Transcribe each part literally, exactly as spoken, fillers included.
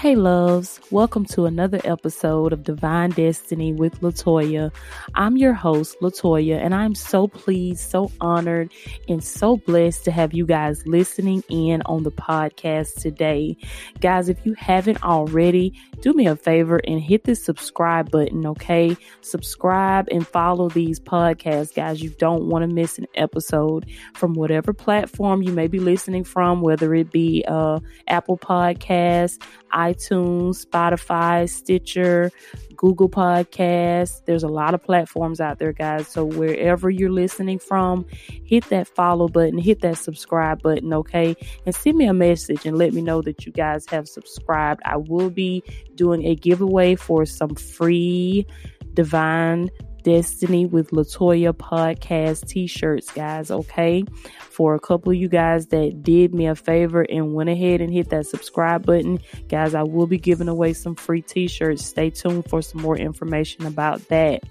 Hey loves, welcome to another episode of Divine Destiny with LaToya. I'm your host, LaToya, and I'm so pleased, so honored, and so blessed to have you guys listening in on the podcast today. Guys, if you haven't already, do me a favor and hit this subscribe button, okay? Subscribe and follow these podcasts, guys. You don't want to miss an episode from whatever platform you may be listening from, whether it be uh, Apple Podcasts, iTunes, Spotify, Stitcher, Google Podcasts. There's a lot of platforms out there, guys. So wherever you're listening from, hit that follow button, hit that subscribe button, okay? And send me a message and let me know that you guys have subscribed. I will be doing a giveaway for some free Divine Destiny with LaToya podcast t-shirts, guys, okay? For a couple of you guys that did me a favor and went ahead and hit that subscribe button, guys, I will be giving away some free t-shirts. Stay tuned for some more information about that.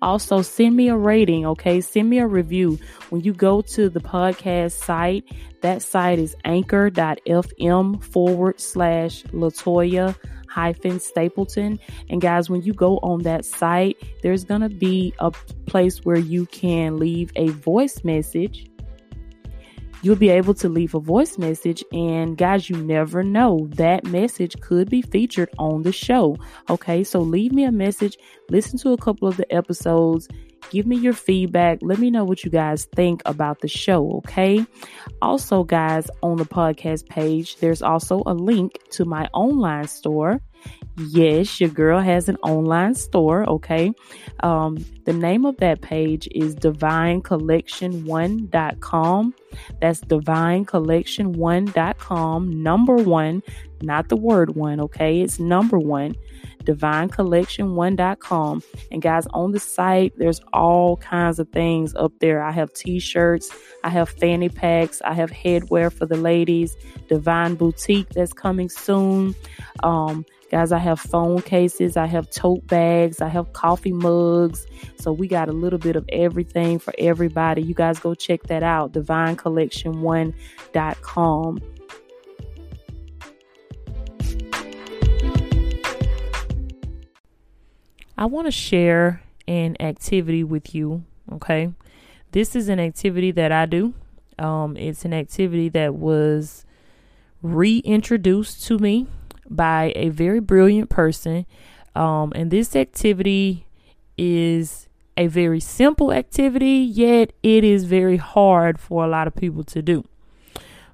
Also, send me a rating, okay? Send me a review. When you go to the podcast site, that site is anchor.fm forward slash LaToya hyphen Stapleton. And guys, when you go on that site, there's going to be a place where you can leave a voice message. You'll be able to leave a voice message, and guys, you never know, that message could be featured on the show. Okay, so leave me a message, listen to a couple of the episodes, give me your feedback. Let me know what you guys think about the show, okay? Also, guys, on the podcast page, there's also a link to my online store. Yes, your girl has an online store, okay? Um, the name of that page is Divine Collection one dot com. That's Divine Collection one dot com, number one, not the word one, okay? It's number one. Divine Collection one dot com. And guys, on the site, there's all kinds of things up there. I have t-shirts, I have fanny packs, I have headwear for the ladies, Divine Boutique that's coming soon. Um, guys, I have phone cases, I have tote bags, I have coffee mugs. So we got a little bit of everything for everybody. You guys go check that out, Divine Collection one dot com. I want to share an activity with you, okay? This is an activity that I do. Um, it's an activity that was reintroduced to me by a very brilliant person. Um, and this activity is a very simple activity, yet it is very hard for a lot of people to do.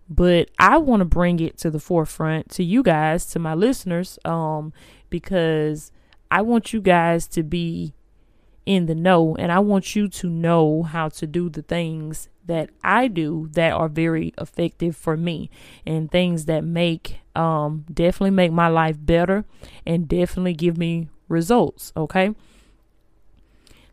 But I want to bring it to the forefront to you guys, to my listeners, um, because I want you guys to be in the know, and I want you to know how to do the things that I do that are very effective for me, and things that make, um, definitely make my life better and definitely give me results. Okay.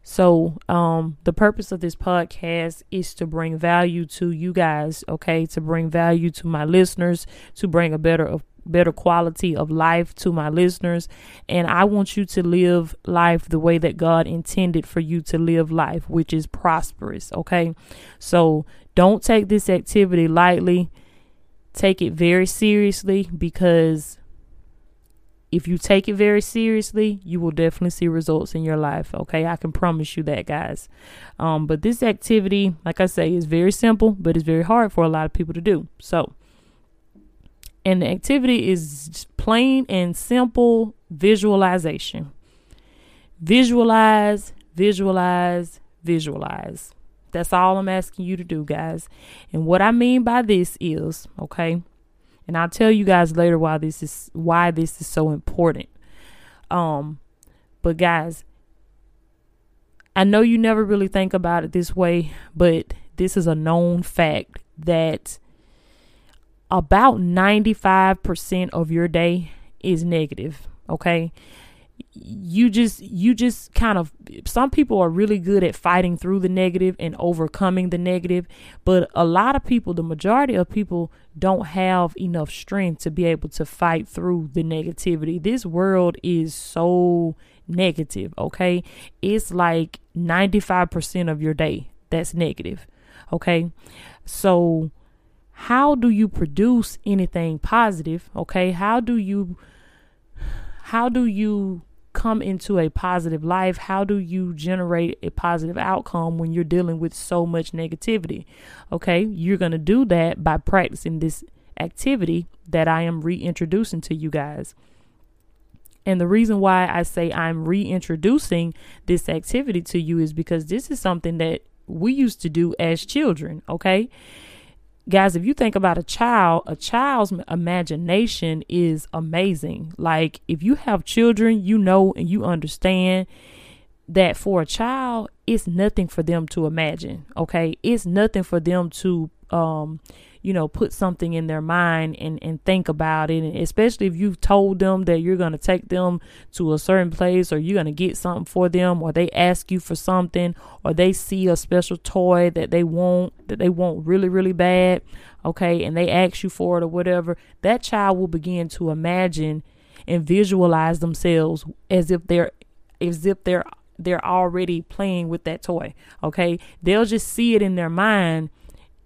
So, um, the purpose of this podcast is to bring value to you guys. Okay. To bring value to my listeners, to bring a better better quality of life to my listeners. And I want you to live life the way that God intended for you to live life, which is prosperous. Okay. So don't take this activity lightly. Take it very seriously, because if you take it very seriously, you will definitely see results in your life. Okay. I can promise you that, guys. Um, but this activity, like I say, is very simple, but it's very hard for a lot of people to do. So, and the activity is plain and simple visualization. Visualize, visualize, visualize. That's all I'm asking you to do, guys. And what I mean by this is, okay, and I'll tell you guys later why this is why this is so important. Um, but guys, I know you never really think about it this way, but this is a known fact that about ninety-five percent of your day is negative. Okay. You just, you just kind of, some people are really good at fighting through the negative and overcoming the negative, but a lot of people, the majority of people don't have enough strength to be able to fight through the negativity. This world is so negative. Okay. It's like ninety-five percent of your day that's negative. Okay. So how do you produce anything positive? Okay, how do you how do you come into a positive life? How do you generate a positive outcome when you're dealing with so much negativity? Okay, you're going to do that by practicing this activity that I am reintroducing to you guys. And the reason why I say I'm reintroducing this activity to you is because this is something that we used to do as children. Okay, guys, if you think about a child, a child's imagination is amazing. Like, if you have children, you know, and you understand that for a child, it's nothing for them to imagine. Okay, it's nothing for them to, um, you know, put something in their mind and, and think about it. And especially if you've told them that you're going to take them to a certain place, or you're going to get something for them, or they ask you for something, or they see a special toy that they want, that they want really, really bad. Okay, and they ask you for it or whatever, that child will begin to imagine and visualize themselves as if they're, as if they're, they're already playing with that toy. Okay, they'll just see it in their mind.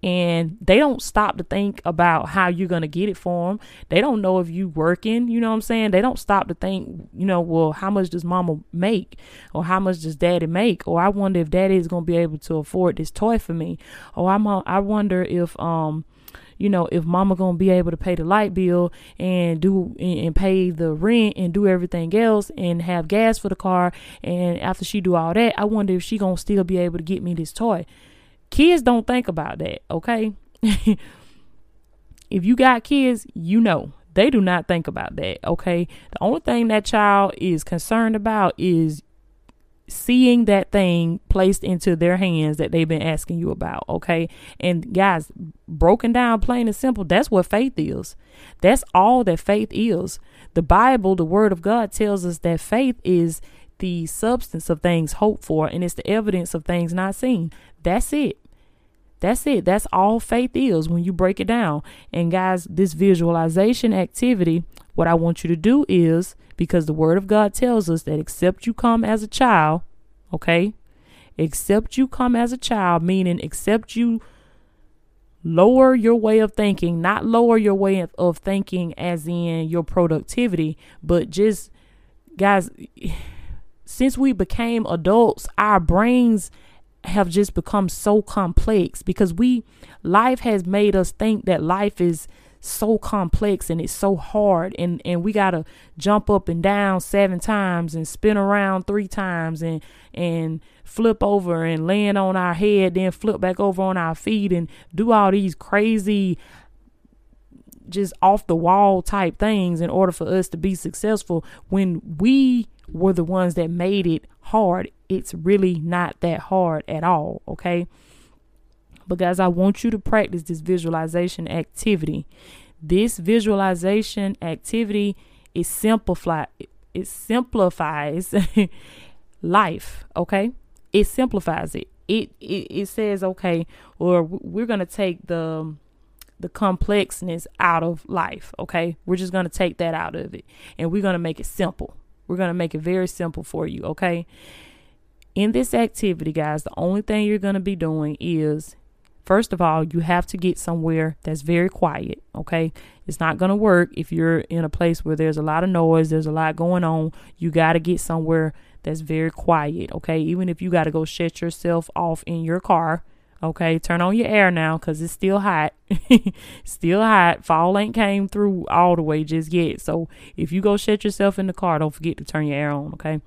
And they don't stop to think about how you're going to get it for them. They don't know if you working, you know what I'm saying? They don't stop to think, you know, well, how much does mama make? Or how much does daddy make? Or I wonder if daddy is going to be able to afford this toy for me. Or I'm a, I wonder if, um, you know, if mama going to be able to pay the light bill and do and, and pay the rent and do everything else and have gas for the car. And after she do all that, I wonder if she going to still be able to get me this toy. Kids don't think about that, okay? If you got kids, you know, they do not think about that, okay? The only thing that child is concerned about is seeing that thing placed into their hands that they've been asking you about, okay? And guys, broken down, plain and simple, that's what faith is. That's all that faith is. The Bible, the Word of God, tells us that faith is the substance of things hoped for, and it's the evidence of things not seen. That's it. That's it. That's all faith is when you break it down. And guys, this visualization activity, what I want you to do is, because the Word of God tells us that except you come as a child, okay, except you come as a child, meaning except you lower your way of thinking, not lower your way of, of thinking as in your productivity, but just, guys, since we became adults, our brains have just become so complex because we life has made us think that life is so complex and it's so hard, and and we gotta jump up and down seven times and spin around three times and and flip over and land on our head, then flip back over on our feet and do all these crazy, just off the wall type things in order for us to be successful, when we were the ones that made it hard. It's really not that hard at all, okay? But guys, I want you to practice this visualization activity. This visualization activity is simplify it simplifies life, okay? It simplifies it. It it, it says, okay, or we're going to take the the complexness out of life, okay? We're just going to take that out of it, and we're going to make it simple. We're going to make it very simple for you, okay? In this activity, guys, the only thing you're going to be doing is, first of all, you have to get somewhere that's very quiet, okay? It's not going to work if you're in a place where there's a lot of noise, there's a lot going on. You got to get somewhere that's very quiet, okay? Even if you got to go shut yourself off in your car, okay? Turn on your air now because it's still hot. Still hot. Fall ain't came through all the way just yet. So if you go shut yourself in the car, don't forget to turn your air on, okay?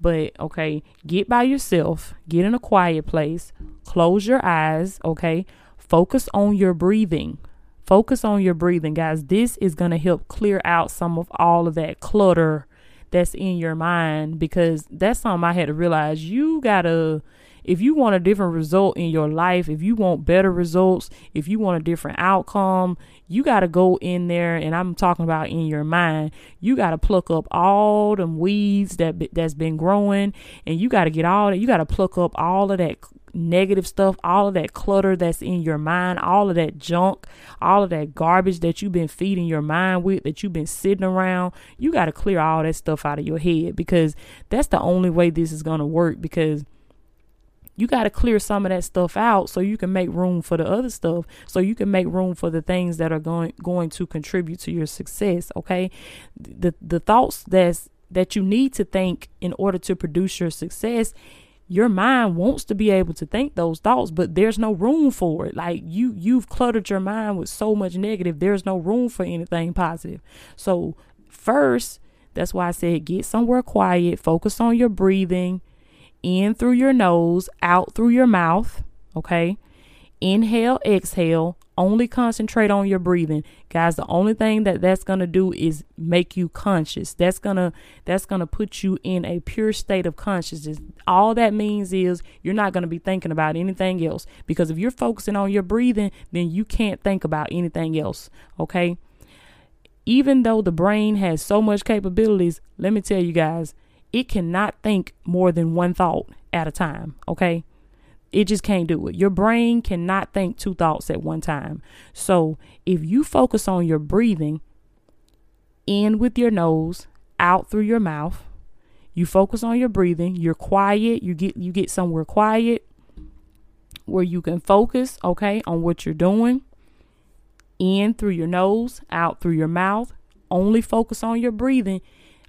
But, okay, get by yourself, get in a quiet place, close your eyes, okay? Focus on your breathing. Focus on your breathing, guys. This is going to help clear out some of all of that clutter that's in your mind, because that's something I had to realize. You got to, if you want a different result in your life, if you want better results, if you want a different outcome, you got to go in there, and I'm talking about in your mind, you got to pluck up all them weeds that that's been growing, and you got to get all that. You got to pluck up all of that negative stuff, all of that clutter that's in your mind, all of that junk, all of that garbage that you've been feeding your mind with, that you've been sitting around. You got to clear all that stuff out of your head, because that's the only way this is going to work. Because you got to clear some of that stuff out so you can make room for the other stuff, so you can make room for the things that are going going to contribute to your success. Okay, the the thoughts that's that you need to think in order to produce your success. Your mind wants to be able to think those thoughts, but there's no room for it. Like you, you've cluttered your mind with so much negative. There's no room for anything positive. So first, that's why I said, get somewhere quiet, focus on your breathing, in through your nose, out through your mouth. Okay. Inhale, exhale, only concentrate on your breathing. Guys, the only thing that that's going to do is make you conscious. That's going to that's going to put you in a pure state of consciousness. All that means is you're not going to be thinking about anything else, because if you're focusing on your breathing, then you can't think about anything else. OK, even though the brain has so much capabilities, let me tell you guys, it cannot think more than one thought at a time. OK, it just can't do it. Your brain cannot think two thoughts at one time. So if you focus on your breathing, in with your nose, out through your mouth, you focus on your breathing, you're quiet, you get you get somewhere quiet where you can focus, okay, on what you're doing. In through your nose, out through your mouth, only focus on your breathing.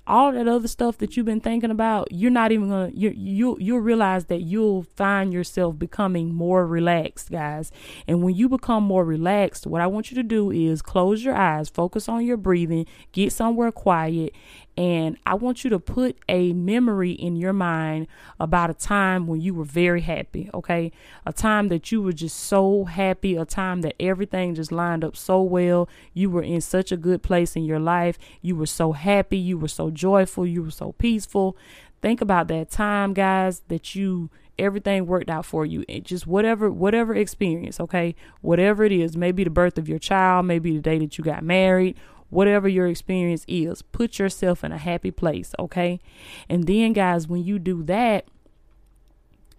All that other stuff that you've been thinking about, you're not even going to, you, you, you'll realize that you'll find yourself becoming more relaxed, guys. And when you become more relaxed, what I want you to do is close your eyes, focus on your breathing, get somewhere quiet. And I want you to put a memory in your mind about a time when you were very happy. Okay. A time that you were just so happy, a time that everything just lined up so well. You were in such a good place in your life. You were so happy. You were so joyful. You were so peaceful. Think about that time, guys, that you, everything worked out for you. It just whatever, whatever experience. Okay. Whatever it is, maybe the birth of your child, maybe the day that you got married, whatever your experience is, put yourself in a happy place. Okay. And then guys, when you do that,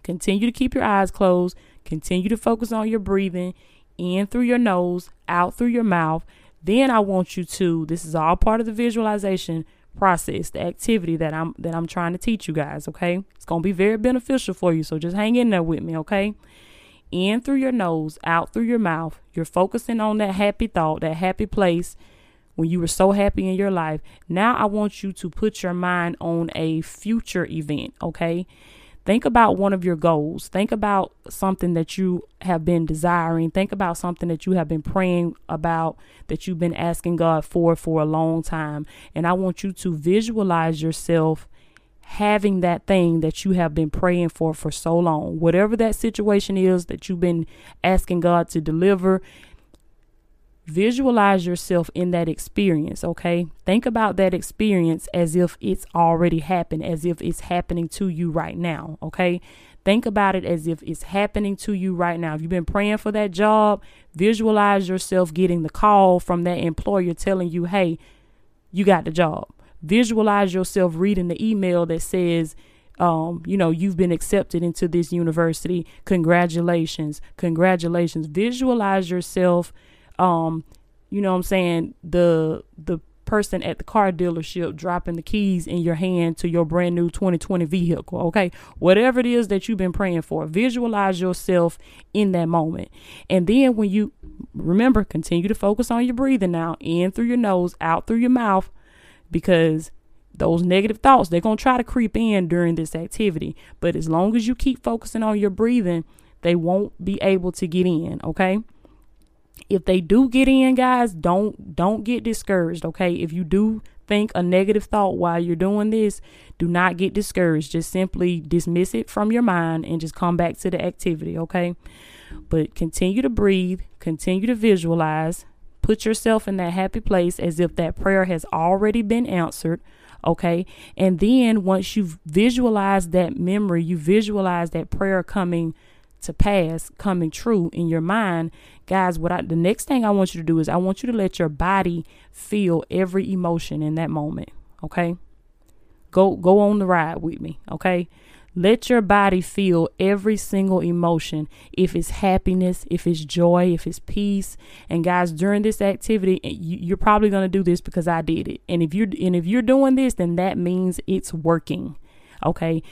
continue to keep your eyes closed, continue to focus on your breathing, in through your nose, out through your mouth. Then I want you to, this is all part of the visualization process, the activity that I'm, that I'm trying to teach you guys. Okay. It's going to be very beneficial for you. So just hang in there with me. Okay. In through your nose, out through your mouth. You're focusing on that happy thought, that happy place, when you were so happy in your life. Now I want you to put your mind on a future event. Okay. Think about one of your goals. Think about something that you have been desiring. Think about something that you have been praying about, that you've been asking God for, for a long time. And I want you to visualize yourself having that thing that you have been praying for, for so long, whatever that situation is that you've been asking God to deliver. Visualize yourself in that experience. Okay. Think about that experience as if it's already happened, as if it's happening to you right now. Okay. Think about it as if it's happening to you right now. If you've been praying for that job, visualize yourself getting the call from that employer telling you, hey, you got the job. Visualize yourself reading the email that says, Um, you know, you've been accepted into this university. Congratulations. Congratulations. Visualize yourself. Um, you know what I'm saying? The, the person at the car dealership dropping the keys in your hand to your brand new twenty twenty vehicle. Okay. Whatever it is that you've been praying for, visualize yourself in that moment. And then when you remember, continue to focus on your breathing now, in through your nose, out through your mouth, because those negative thoughts, they're going to try to creep in during this activity. But as long as you keep focusing on your breathing, they won't be able to get in. Okay. If they do get in, guys, don't don't get discouraged. OK, if you do think a negative thought while you're doing this, do not get discouraged. Just simply dismiss it from your mind and just come back to the activity. OK, but continue to breathe, continue to visualize, put yourself in that happy place as if that prayer has already been answered. OK, and then once you've visualized that memory, you visualize that prayer coming to pass, coming true in your mind, guys, what I, the next thing I want you to do is I want you to let your body feel every emotion in that moment. Okay. Go, go on the ride with me. Okay. Let your body feel every single emotion. If it's happiness, if it's joy, if it's peace. And guys, during this activity, you, you're probably going to do this because I did it. And if you're, and if you're doing this, then that means it's working. Okay.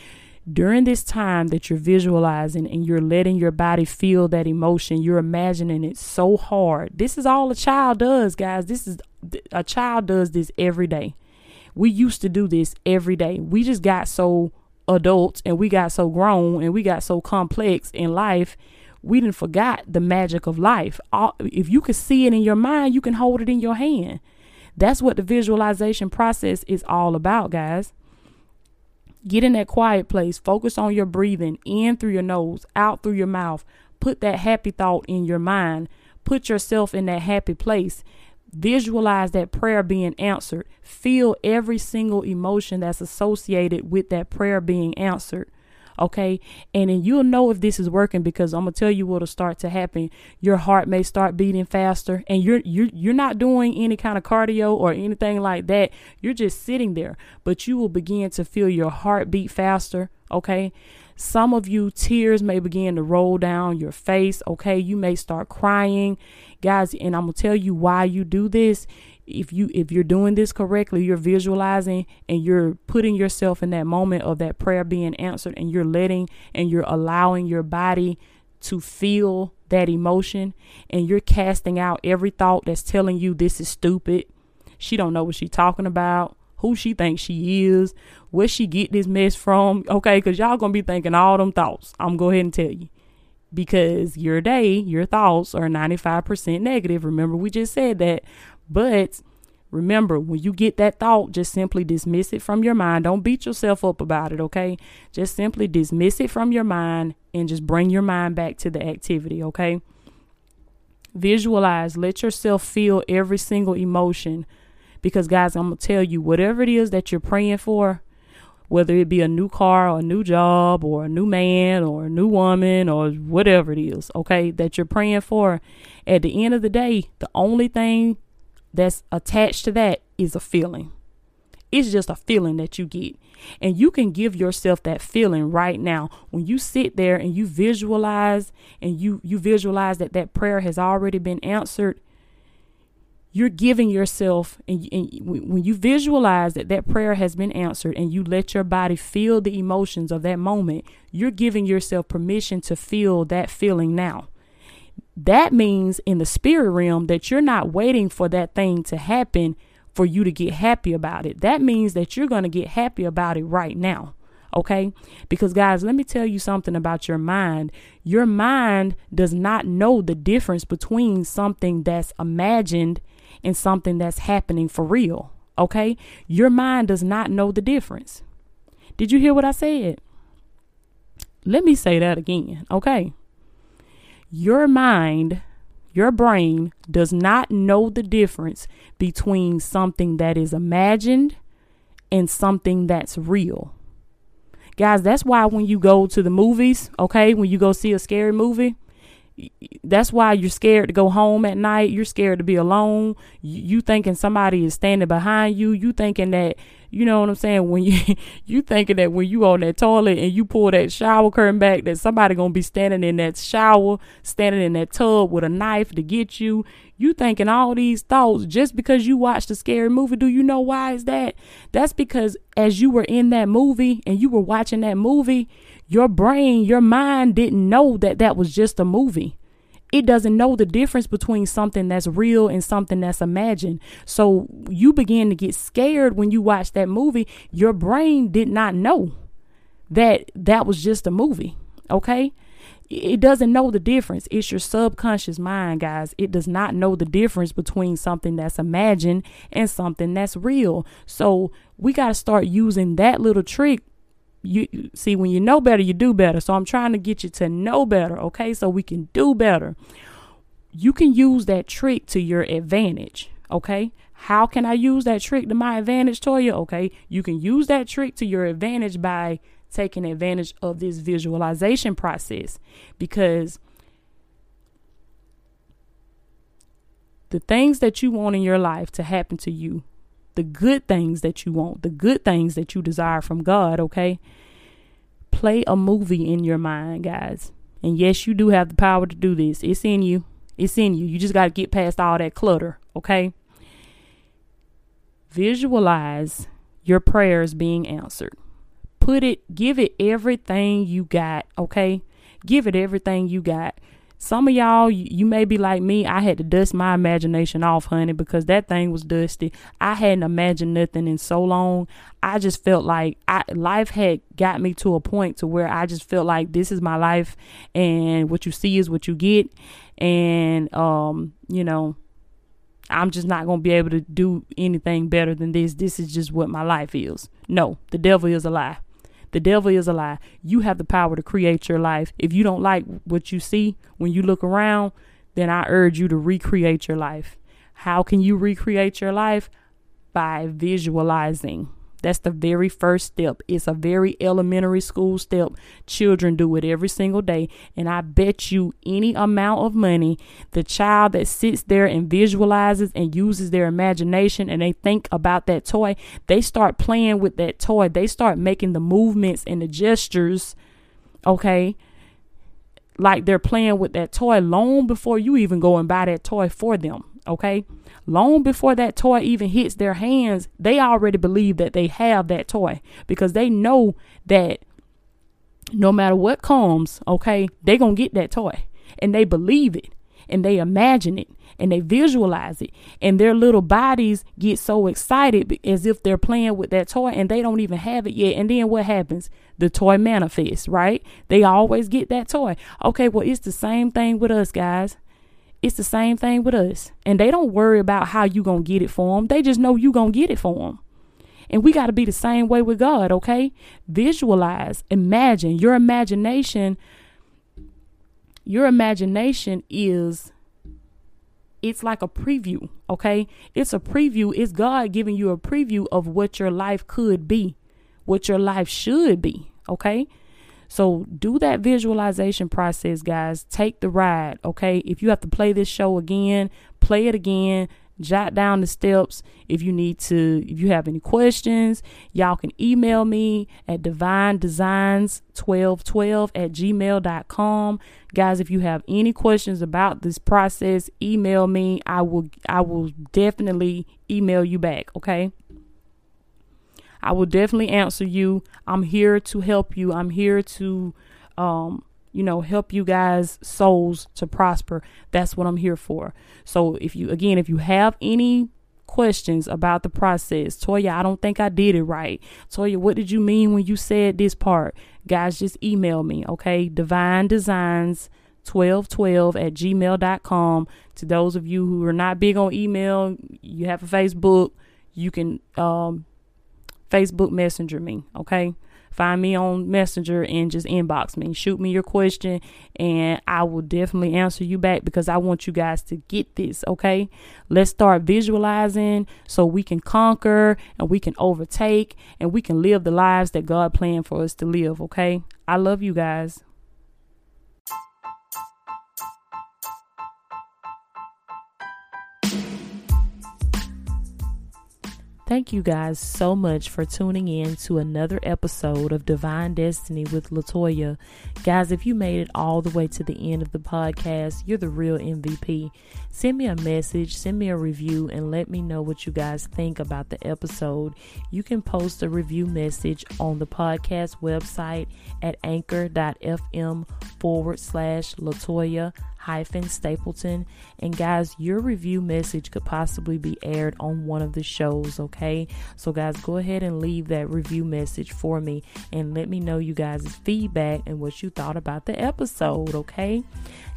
during this time that you're visualizing and you're letting your body feel that emotion, you're imagining it so hard. This is all a child does, guys. This is a child does this every day. We used to do this every day. We just got so adults and we got so grown and we got so complex in life. We didn't forgot the magic of life. All, if you can see it in your mind, you can hold it in your hand. That's what the visualization process is all about, guys. Get in that quiet place. Focus on your breathing in through your nose, out through your mouth. Put that happy thought in your mind. Put yourself in that happy place. Visualize that prayer being answered. Feel every single emotion that's associated with that prayer being answered. Okay, and then you'll know if this is working, because I'm gonna tell you what'll start to happen. Your heart may start beating faster, and you're you're you're not doing any kind of cardio or anything like that. You're just sitting there, but you will begin to feel your heart beat faster. Okay, some of you, tears may begin to roll down your face. Okay, you may start crying, guys, and I'm gonna tell you why you do this. If you if you're doing this correctly, you're visualizing and you're putting yourself in that moment of that prayer being answered, and you're letting and you're allowing your body to feel that emotion, and you're casting out every thought that's telling you this is stupid. She don't know what she's talking about, who she thinks she is, where she get this mess from. Okay, because y'all going to be thinking all them thoughts. I'm going to go ahead and tell you, because your day, your thoughts are ninety-five percent negative. Remember, we just said that. But remember, when you get that thought, just simply dismiss it from your mind. Don't beat yourself up about it, okay? Just simply dismiss it from your mind and just bring your mind back to the activity, okay? Visualize. Let yourself feel every single emotion, because, guys, I'm going to tell you, whatever it is that you're praying for, whether it be a new car or a new job or a new man or a new woman or whatever it is, okay, that you're praying for, at the end of the day, the only thing that's attached to that is a feeling. It's just a feeling that you get, and you can give yourself that feeling right now. When you sit there and you visualize and you, you visualize that that prayer has already been answered, you're giving yourself, and, and when you visualize that that prayer has been answered and you let your body feel the emotions of that moment, you're giving yourself permission to feel that feeling now. That means in the spirit realm that you're not waiting for that thing to happen for you to get happy about it. That means that you're going to get happy about it right now. OK, because, guys, let me tell you something about your mind. Your mind does not know the difference between something that's imagined and something that's happening for real. OK, your mind does not know the difference. Did you hear what I said? Let me say that again. OK, your mind, your brain does not know the difference between something that is imagined and something that's real. Guys, that's why when you go to the movies, okay, when you go see a scary movie, that's why you're scared to go home at night. You're scared to be alone. You, you thinking somebody is standing behind you. You thinking that, you know what I'm saying, when you you thinking that when you on that toilet and you pull that shower curtain back, that somebody gonna be standing in that shower, standing in that tub with a knife to get you. You thinking all these thoughts just because you watched a scary movie. Do you know why is that? That's because as you were in that movie and you were watching that movie, your brain, your mind didn't know that that was just a movie. It doesn't know the difference between something that's real and something that's imagined. So you begin to get scared when you watch that movie. Your brain did not know that that was just a movie. Okay? It doesn't know the difference. It's your subconscious mind, guys. It does not know the difference between something that's imagined and something that's real. So we got to start using that little trick. You see, when you know better, you do better. So I'm trying to get you to know better. OK, so we can do better. You can use that trick to your advantage. OK, how can I use that trick to my advantage, Toya? OK, you can use that trick to your advantage by taking advantage of this visualization process, because the things that you want in your life to happen to you, the good things that you want, the good things that you desire from God, okay? Play a movie in your mind, guys. And yes, you do have the power to do this. It's in you. It's in you. You just got to get past all that clutter, okay? Visualize your prayers being answered. put it, give it everything you got. Okay. Give it everything you got. Some of y'all, you may be like me. I had to dust my imagination off, honey, because that thing was dusty. I hadn't imagined nothing in so long. I just felt like I, life had got me to a point to where I just felt like this is my life, and what you see is what you get. And, um, you know, I'm just not going to be able to do anything better than this. This is just what my life is. No, the devil is a lie. The devil is a lie. You have the power to create your life. If you don't like what you see when you look around, then I urge you to recreate your life. How can you recreate your life? By visualizing. That's the very first step. It's a very elementary school step. Children do it every single day. And I bet you any amount of money, the child that sits there and visualizes and uses their imagination and they think about that toy, they start playing with that toy. They start making the movements and the gestures, okay, like they're playing with that toy long before you even go and buy that toy for them. Okay, long before that toy even hits their hands, they already believe that they have that toy because they know that no matter what comes, okay, they're going to get that toy, and they believe it, and they imagine it, and they visualize it, and their little bodies get so excited as if they're playing with that toy and they don't even have it yet. And then what happens? The toy manifests, right? They always get that toy. Okay, well, it's the same thing with us, guys. It's the same thing with us. And they don't worry about how you going to get it for them. They just know you going to get it for them. And we got to be the same way with God, okay? Visualize, imagine. Your imagination, your imagination is, it's like a preview, okay? It's a preview. It's God giving you a preview of what your life could be, what your life should be, okay? So do that visualization process, guys. Take the ride, okay? If you have to play this show again, play it again. Jot down the steps. If you need to, if you have any questions, y'all can email me at divine designs twelve twelve at gmail dot com. Guys, if you have any questions about this process, email me. I will, I will definitely email you back, okay? I will definitely answer you. I'm here to help you. I'm here to, um, you know, help you guys' souls to prosper. That's what I'm here for. So if you, again, if you have any questions about the process, Toya, I don't think I did it right. Toya, what did you mean when you said this part? Guys, just email me, okay? divine designs twelve twelve at gmail dot com. To those of you who are not big on email, you have a Facebook, you can, um, Facebook Messenger me, okay? Find me on Messenger and just inbox me. Shoot me your question and I will definitely answer you back because I want you guys to get this, okay? Let's start visualizing so we can conquer and we can overtake and we can live the lives that God planned for us to live, okay? I love you guys. Thank you guys so much for tuning in to another episode of Divine Destiny with LaToya. Guys, if you made it all the way to the end of the podcast, you're the real M V P. Send me a message, send me a review, and let me know what you guys think about the episode. You can post a review message on the podcast website at anchor.fm forward slash LaToya hyphen Stapleton. And guys, your review message could possibly be aired on one of the shows, okay? So guys, go ahead and leave that review message for me and let me know you guys' feedback and what you thought about the episode, okay?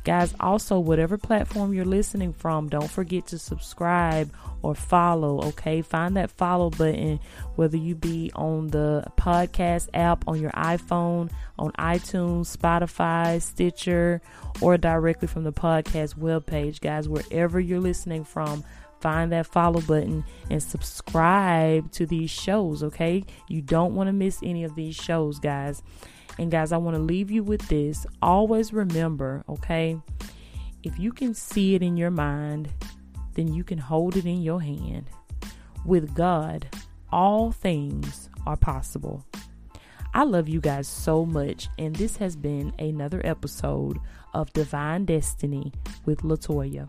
Guys, also, whatever platform you're listening from, don't forget to subscribe or follow, okay? Find that follow button, whether you be on the podcast app, on your iPhone, on iTunes, Spotify, Stitcher, or directly from the podcast webpage. Guys, wherever you're listening from, find that follow button and subscribe to these shows, okay? You don't want to miss any of these shows, guys. And guys, I want to leave you with this. Always remember, okay, if you can see it in your mind, then you can hold it in your hand. With God, all things are possible. I love you guys so much. And this has been another episode of Divine Destiny with LaToya.